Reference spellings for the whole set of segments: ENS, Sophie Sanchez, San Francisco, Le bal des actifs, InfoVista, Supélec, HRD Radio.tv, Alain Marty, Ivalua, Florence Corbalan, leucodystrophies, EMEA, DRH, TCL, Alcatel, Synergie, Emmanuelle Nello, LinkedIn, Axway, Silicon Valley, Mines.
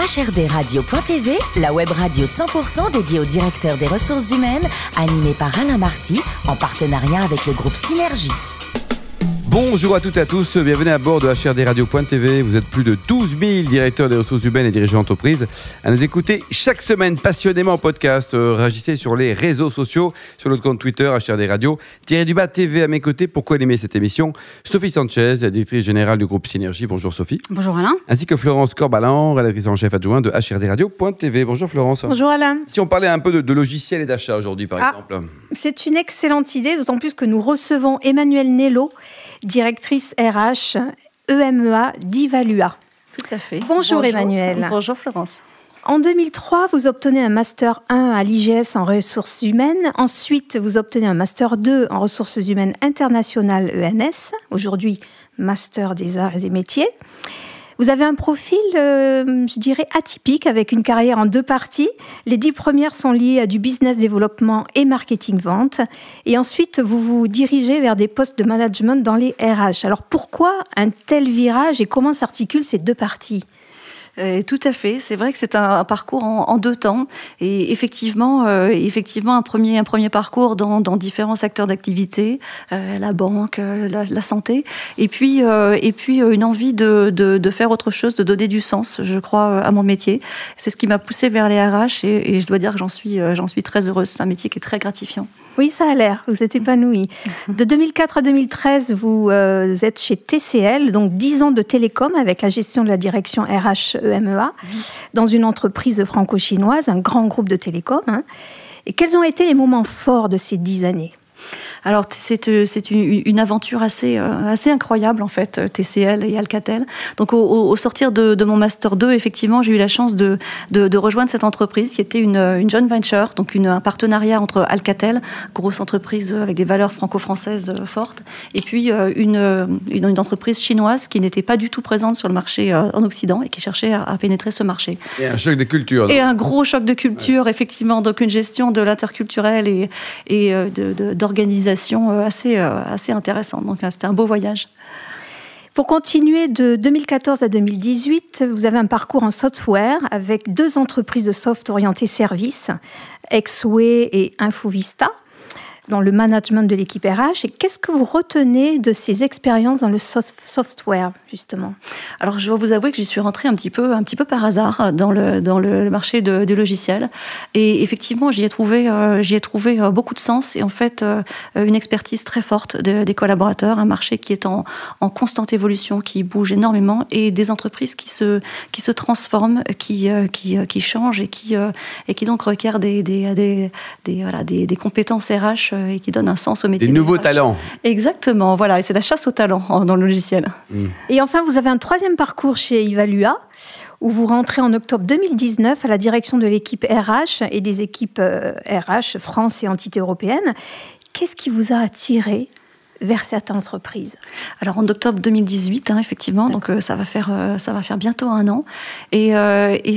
HRD Radio.tv, la web radio 100% dédiée au directeur des ressources humaines, animée par Alain Marty, en partenariat avec le groupe Synergie. Bonjour à toutes et à tous, bienvenue à bord de HRD Radio.tv. Vous êtes plus de 12 000 directeurs des ressources humaines et dirigeants d'entreprise à nous écouter chaque semaine passionnément en podcast. Réagissez sur les réseaux sociaux, sur notre compte Twitter, HRD Radio, _TV. À mes côtés, pour co-animer cette émission, Sophie Sanchez, directrice générale du groupe Synergie. Bonjour Sophie. Bonjour Alain. Ainsi que Florence Corbalan, rédactrice en chef adjointe de HRD Radio.tv. Bonjour Florence. Bonjour Alain. Si on parlait un peu de logiciels et d'achats aujourd'hui par exemple. C'est une excellente idée, d'autant plus que nous recevons Emmanuelle Nello, directrice RH EMEA d'Ivalua. Tout à fait. Bonjour Emmanuelle. Bonjour Florence. En 2003, vous obtenez un Master 1 à l'IGS en ressources humaines. Ensuite, vous obtenez un Master 2 en ressources humaines internationales ENS. Aujourd'hui, Master des arts et des métiers. Vous avez un profil, je dirais, atypique, avec une carrière en deux parties. Les 10 premières sont liées à du business développement et marketing-vente. Et ensuite, vous vous dirigez vers des postes de management dans les RH. Alors, pourquoi un tel virage et comment s'articulent ces deux parties ? Tout à fait, c'est vrai que c'est un parcours en deux temps et effectivement un premier parcours dans différents secteurs d'activité, la banque, la santé, et puis une envie de faire autre chose, de donner du sens, je crois, à mon métier. C'est ce qui m'a poussée vers les RH et je dois dire que j'en suis très heureuse. C'est un métier qui est très gratifiant. Oui, ça a l'air, vous êtes épanouie. De 2004 à 2013, vous êtes chez TCL, donc 10 ans de télécom avec la gestion de la direction RH EMEA, dans une entreprise franco-chinoise, un grand groupe de télécom. Et quels ont été les moments forts de ces 10 années ? Alors c'est une aventure assez incroyable en fait, TCL et Alcatel. Donc au sortir de mon Master 2, effectivement, j'ai eu la chance de rejoindre cette entreprise qui était une joint venture, donc un partenariat entre Alcatel, grosse entreprise avec des valeurs franco-françaises fortes, et puis une entreprise chinoise qui n'était pas du tout présente sur le marché en Occident et qui cherchait à pénétrer ce marché. Et un choc de culture. Donc. Et un gros choc de culture, ouais. Effectivement, donc une gestion de l'interculturel et d'organisation assez intéressante. Donc, c'était un beau voyage. Pour continuer, de 2014 à 2018, vous avez un parcours en software avec 2 entreprises de soft orientées services, Axway et InfoVista, dans le management de l'équipe RH. Et qu'est-ce que vous retenez de ces expériences dans le software, justement ? Alors, je dois vous avouer que j'y suis rentrée un petit peu par hasard dans le marché du logiciel. Et effectivement, j'y ai trouvé beaucoup de sens et en fait une expertise très forte des collaborateurs, un marché qui est en constante évolution, qui bouge énormément et des entreprises qui se transforment, qui changent et qui donc requièrent des compétences RH et qui donne un sens au métier. Des nouveaux talents. Exactement, voilà, et c'est la chasse aux talents dans le logiciel. Mmh. Et enfin, vous avez un 3e parcours chez Ivalua, où vous rentrez en octobre 2019 à la direction de l'équipe RH et des équipes RH France et entité européenne. Qu'est-ce qui vous a attiré vers cette entreprise ? Alors en octobre 2018, effectivement, donc ça va faire bientôt un an. Et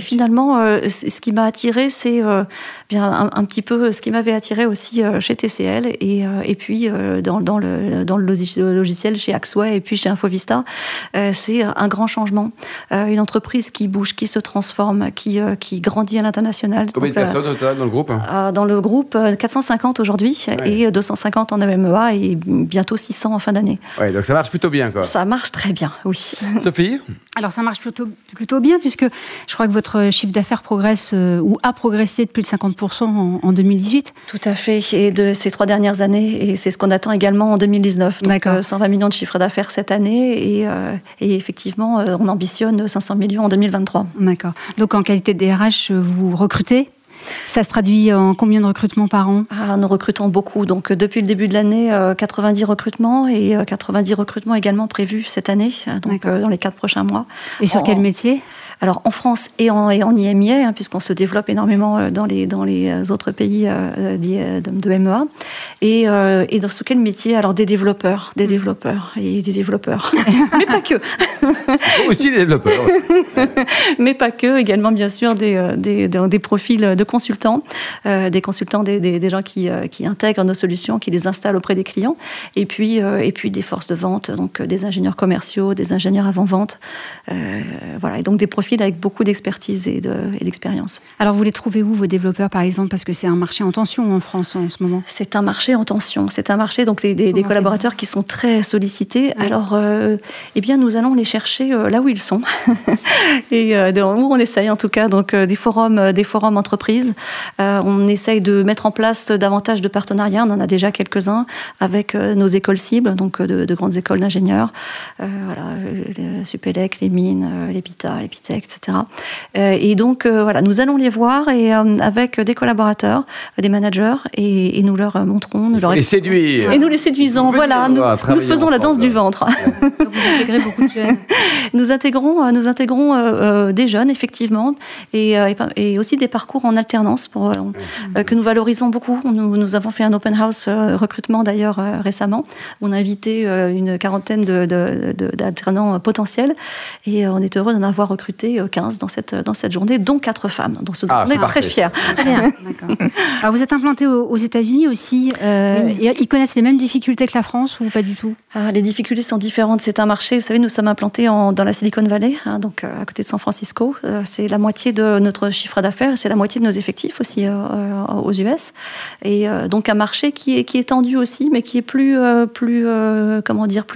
finalement, ce qui m'a attirée, c'est un petit peu ce qui m'avait attirée aussi chez TCL et puis dans le logiciel chez Axway et puis chez InfoVista. C'est un grand changement. Une entreprise qui bouge, qui se transforme, qui grandit à l'international. Combien de personnes au total dans le groupe ? Dans le groupe, 450 aujourd'hui, ouais. Et 250 en EMEA et bientôt 600 en fin d'année. Ouais, donc ça marche plutôt bien, quoi. Ça marche très bien, oui. Sophie ? Alors ça marche plutôt bien, puisque je crois que votre chiffre d'affaires progresse ou a progressé de plus de 50% en 2018. Tout à fait, et de ces 3 dernières années, et c'est ce qu'on attend également en 2019. Donc, d'accord. 120 millions de chiffre d'affaires cette année, et effectivement, on ambitionne 500 millions en 2023. D'accord. Donc en qualité de DRH, vous recrutez ? Ça se traduit en combien de recrutements par an ? Nous recrutons beaucoup. Donc, depuis le début de l'année, 90 recrutements et 90 recrutements également prévus cette année, donc dans les 4 prochains mois. Et sur quel métier ? Alors, en France et en EMEA, puisqu'on se développe énormément dans les autres pays de MEA. Et dans sous quel métier ? Alors, des développeurs. Mais pas que. Aussi des développeurs. Mais pas que. Également, bien sûr, des profils de des gens qui intègrent nos solutions, qui les installent auprès des clients, et puis des forces de vente, donc des ingénieurs commerciaux, des ingénieurs avant-vente, voilà, et donc des profils avec beaucoup d'expertise et d'expérience. Alors vous les trouvez où, vos développeurs, par exemple, parce que c'est un marché en tension en France en ce moment? C'est un marché en tension, c'est un marché, donc des collaborateurs qui sont très sollicités, oui. Alors eh bien nous allons les chercher là où ils sont, et nous on essaye en tout cas, donc des forums entreprises, on essaye de mettre en place davantage de partenariats, on en a déjà quelques-uns avec nos écoles cibles, donc de grandes écoles d'ingénieurs, voilà, Supélec, les Mines, l'EPITA, etc. Et donc voilà, nous allons les voir, et avec des collaborateurs, des managers, et nous leur montrons, nous les séduisons, voilà, nous faisons la danse du ventre. Donc vous intégrez beaucoup de jeunes. Nous intégrons des jeunes, effectivement, et aussi des parcours en alternance que nous valorisons beaucoup. Nous avons fait un open house recrutement d'ailleurs récemment. On a invité une quarantaine d'alternants potentiels, et on est heureux d'en avoir recruté 15 dans cette journée, dont 4 femmes. Donc on est très fiers. D'accord. Alors vous êtes implanté aux États-Unis aussi. Oui. Ils connaissent les mêmes difficultés que la France ou pas du tout? Les difficultés sont différentes. C'est un marché. Vous savez, nous sommes implantés dans la Silicon Valley, hein, donc à côté de San Francisco. C'est la moitié de notre chiffre d'affaires, c'est la moitié de nos effectifs aussi aux US. Et donc un marché qui est tendu aussi, mais qui est plus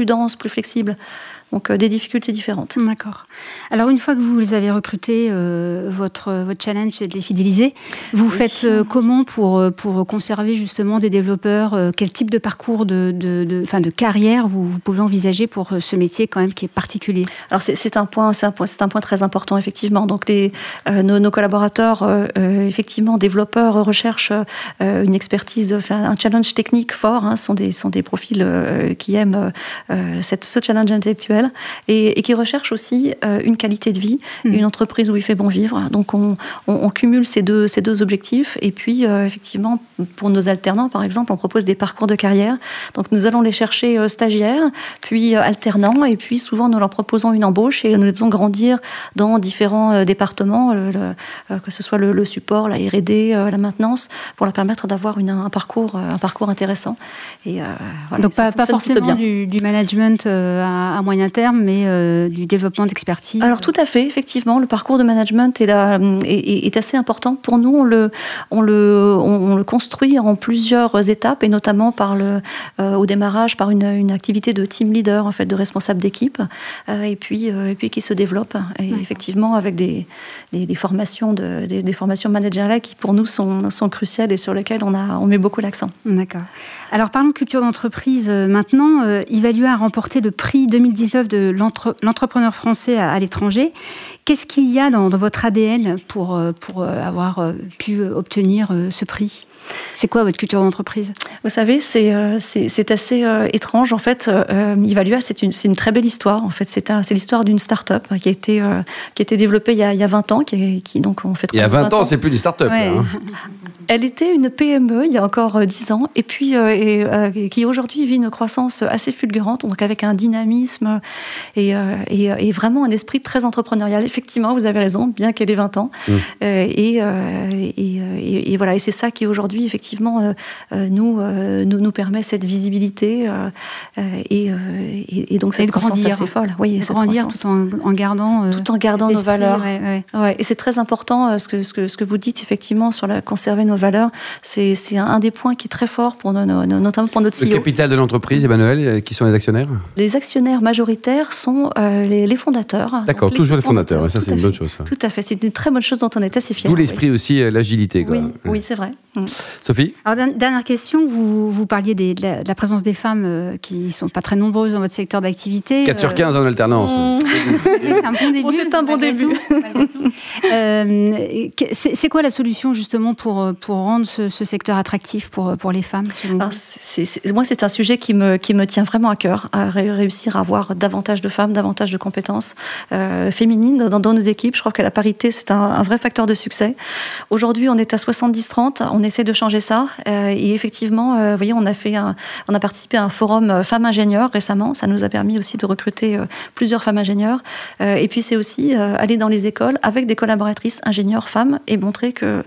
dense, plus flexible. Donc des difficultés différentes. D'accord. Alors une fois que vous les avez recrutés, votre challenge c'est de les fidéliser. Vous faites comment pour conserver justement des développeurs? Quel type de parcours de carrière vous pouvez envisager pour ce métier quand même qui est particulier? Alors c'est un point très important effectivement. Donc nos collaborateurs effectivement développeurs recherchent une expertise, un challenge technique fort. Hein, sont des profils qui aiment ce challenge intellectuel. Et qui recherche aussi une qualité de vie, une entreprise où il fait bon vivre. Donc on cumule ces deux objectifs, et puis effectivement pour nos alternants par exemple on propose des parcours de carrière, donc nous allons les chercher stagiaires, puis alternants, et puis souvent nous leur proposons une embauche et nous les faisons grandir dans différents départements, que ce soit le support, la R&D, la maintenance, pour leur permettre d'avoir un parcours intéressant, et voilà, donc pas forcément du management à moyen terme, mais du développement d'expertise. Alors tout à fait, effectivement, le parcours de management est assez important pour nous. On le construit en plusieurs étapes, et notamment au démarrage par une activité de team leader, en fait, de responsable d'équipe, et puis qui se développe, et effectivement avec des formations des formations managériales qui pour nous sont cruciales et sur lesquelles on met beaucoup l'accent. D'accord. Alors parlons culture d'entreprise maintenant. Ivalua a remporté le prix 2019 de l'entrepreneur français à l'étranger. Qu'est-ce qu'il y a dans votre ADN pour avoir pu obtenir ce prix? C'est quoi votre culture d'entreprise? Vous savez, c'est assez étrange en fait. Ivalua, c'est une très belle histoire. En fait, c'est l'histoire d'une start-up qui a été développée il y a 20 ans, donc on fait. Il y a 20 ans, c'est plus une start-up. Ouais. Là, hein. Elle était une PME il y a encore 10 ans, et puis qui aujourd'hui vit une croissance assez fulgurante, donc avec un dynamisme et vraiment un esprit très entrepreneurial. Effectivement, vous avez raison, bien qu'elle ait 20 ans. Et voilà, et c'est ça qui aujourd'hui effectivement nous permet cette visibilité et donc cette croissance assez folle. Oui, grandir tout en gardant nos valeurs. Ouais, et c'est très important ce que vous dites effectivement sur la conserver nos valeurs, c'est un des points qui est très fort, pour notamment pour notre CEO. Le capital de l'entreprise, Emmanuelle, qui sont les actionnaires? Les actionnaires majoritaires sont les fondateurs. D'accord, toujours les fondateurs, et ça c'est une bonne chose. Tout à fait, c'est une très bonne chose dont on est assez fiers. D'où l'esprit aussi, l'agilité. Quoi. Oui, c'est vrai. Sophie? Alors, dernière question, vous parliez de la présence des femmes qui ne sont pas très nombreuses dans votre secteur d'activité. 4 sur 15 en alternance. C'est un bon début. C'est un bon début. C'est quoi la solution justement pour rendre ce secteur attractif pour les femmes? Moi, c'est un sujet qui me tient vraiment à cœur, à réussir à avoir davantage de femmes, davantage de compétences féminines dans nos équipes. Je crois que la parité, c'est un vrai facteur de succès. Aujourd'hui, on est à 70-30, on essaie de changer ça. Et effectivement, vous voyez, on a participé à un forum femmes ingénieurs récemment. Ça nous a permis aussi de recruter plusieurs femmes ingénieurs. Et puis, c'est aussi aller dans les écoles avec des collaboratrices directrices, ingénieurs, femmes, et montrer que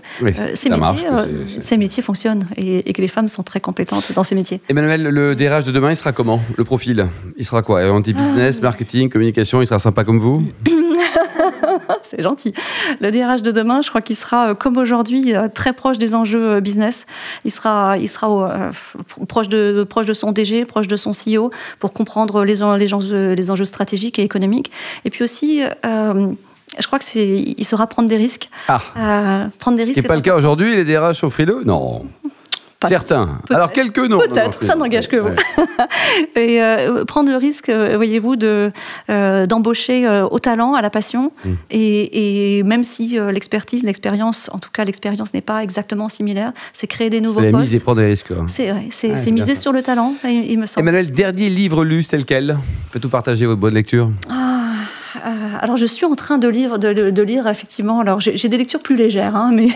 ces métiers fonctionnent et que les femmes sont très compétentes dans ces métiers. Emmanuelle, le DRH de demain, il sera comment? Le profil, il sera quoi? Orienté business, marketing, communication, il sera sympa comme vous? C'est gentil. Le DRH de demain, je crois qu'il sera, comme aujourd'hui, très proche des enjeux business. Il sera proche de son DG, proche de son CEO, pour comprendre les enjeux stratégiques et économiques. Et puis aussi... je crois qu'il saura prendre des risques. Prendre des risques. Ce n'est pas le cas aujourd'hui, les DRH au frileux? Non. Certains. Alors quelques noms. Peut-être, ça n'engage que vous. Ouais. Et prendre le risque, voyez-vous, d'embaucher au talent, à la passion. Et même si l'expertise, l'expérience, en tout cas l'expérience n'est pas exactement similaire, c'est créer des nouveaux postes. C'est miser, prendre des risques. C'est miser sur le talent, il me semble. Emmanuelle, dernier livre lu, tel quel. Faites-vous partager votre bonne lecture. Alors, je suis en train de lire effectivement. Alors, j'ai des lectures plus légères, mais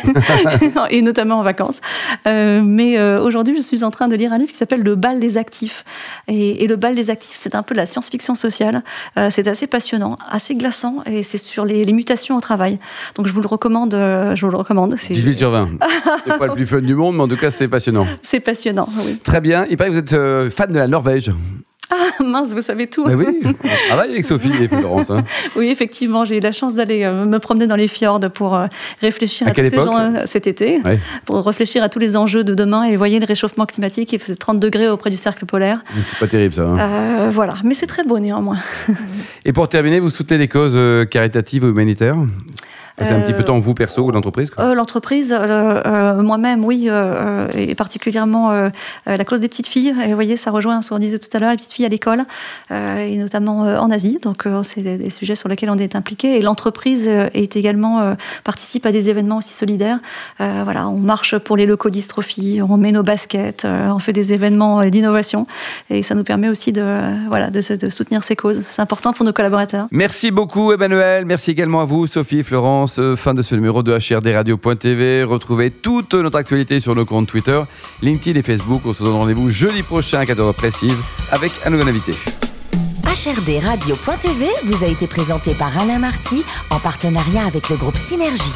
et notamment en vacances. Mais aujourd'hui, je suis en train de lire un livre qui s'appelle Le bal des actifs. Et Le bal des actifs, c'est un peu de la science-fiction sociale. C'est assez passionnant, assez glaçant, et c'est sur les mutations au travail. Donc, je vous le recommande. 18 sur 20. C'est pas le plus fun du monde, mais en tout cas, c'est passionnant. C'est passionnant, oui. Très bien. Il paraît que vous êtes fan de la Norvège. Ah mince, vous savez tout. Mais oui, on travaille avec Sophie et Florence. Oui, effectivement, j'ai eu la chance d'aller me promener dans les fjords pour réfléchir à tous ces gens cet été, oui. Pour réfléchir à tous les enjeux de demain. Et vous voyez, le réchauffement climatique, il faisait 30 degrés auprès du cercle polaire. C'est pas terrible ça. Voilà, mais c'est très beau néanmoins. Et pour terminer, vous soutenez les causes caritatives ou humanitaires? C'est un petit peu tant vous, perso, ou l'entreprise, quoi. L'entreprise, moi-même, oui, et particulièrement la cause des petites filles. Et vous voyez, ça rejoint ce qu'on disait tout à l'heure, les petites filles à l'école, et notamment en Asie. Donc, c'est des sujets sur lesquels on est impliqué. Et l'entreprise est également, participe à des événements aussi solidaires. Voilà, on marche pour les leucodystrophies, on met nos baskets, on fait des événements d'innovation. Et ça nous permet aussi de soutenir ces causes. C'est important pour nos collaborateurs. Merci beaucoup, Emmanuelle. Merci également à vous, Sophie et Florence. Fin de ce numéro de HRD Radio.tv. Retrouvez toute notre actualité sur nos comptes Twitter, LinkedIn et Facebook. On se donne rendez-vous jeudi prochain à 14h précise avec un nouvel invité. HRD Radio.tv vous a été présenté par Alain Marty en partenariat avec le groupe Synergie.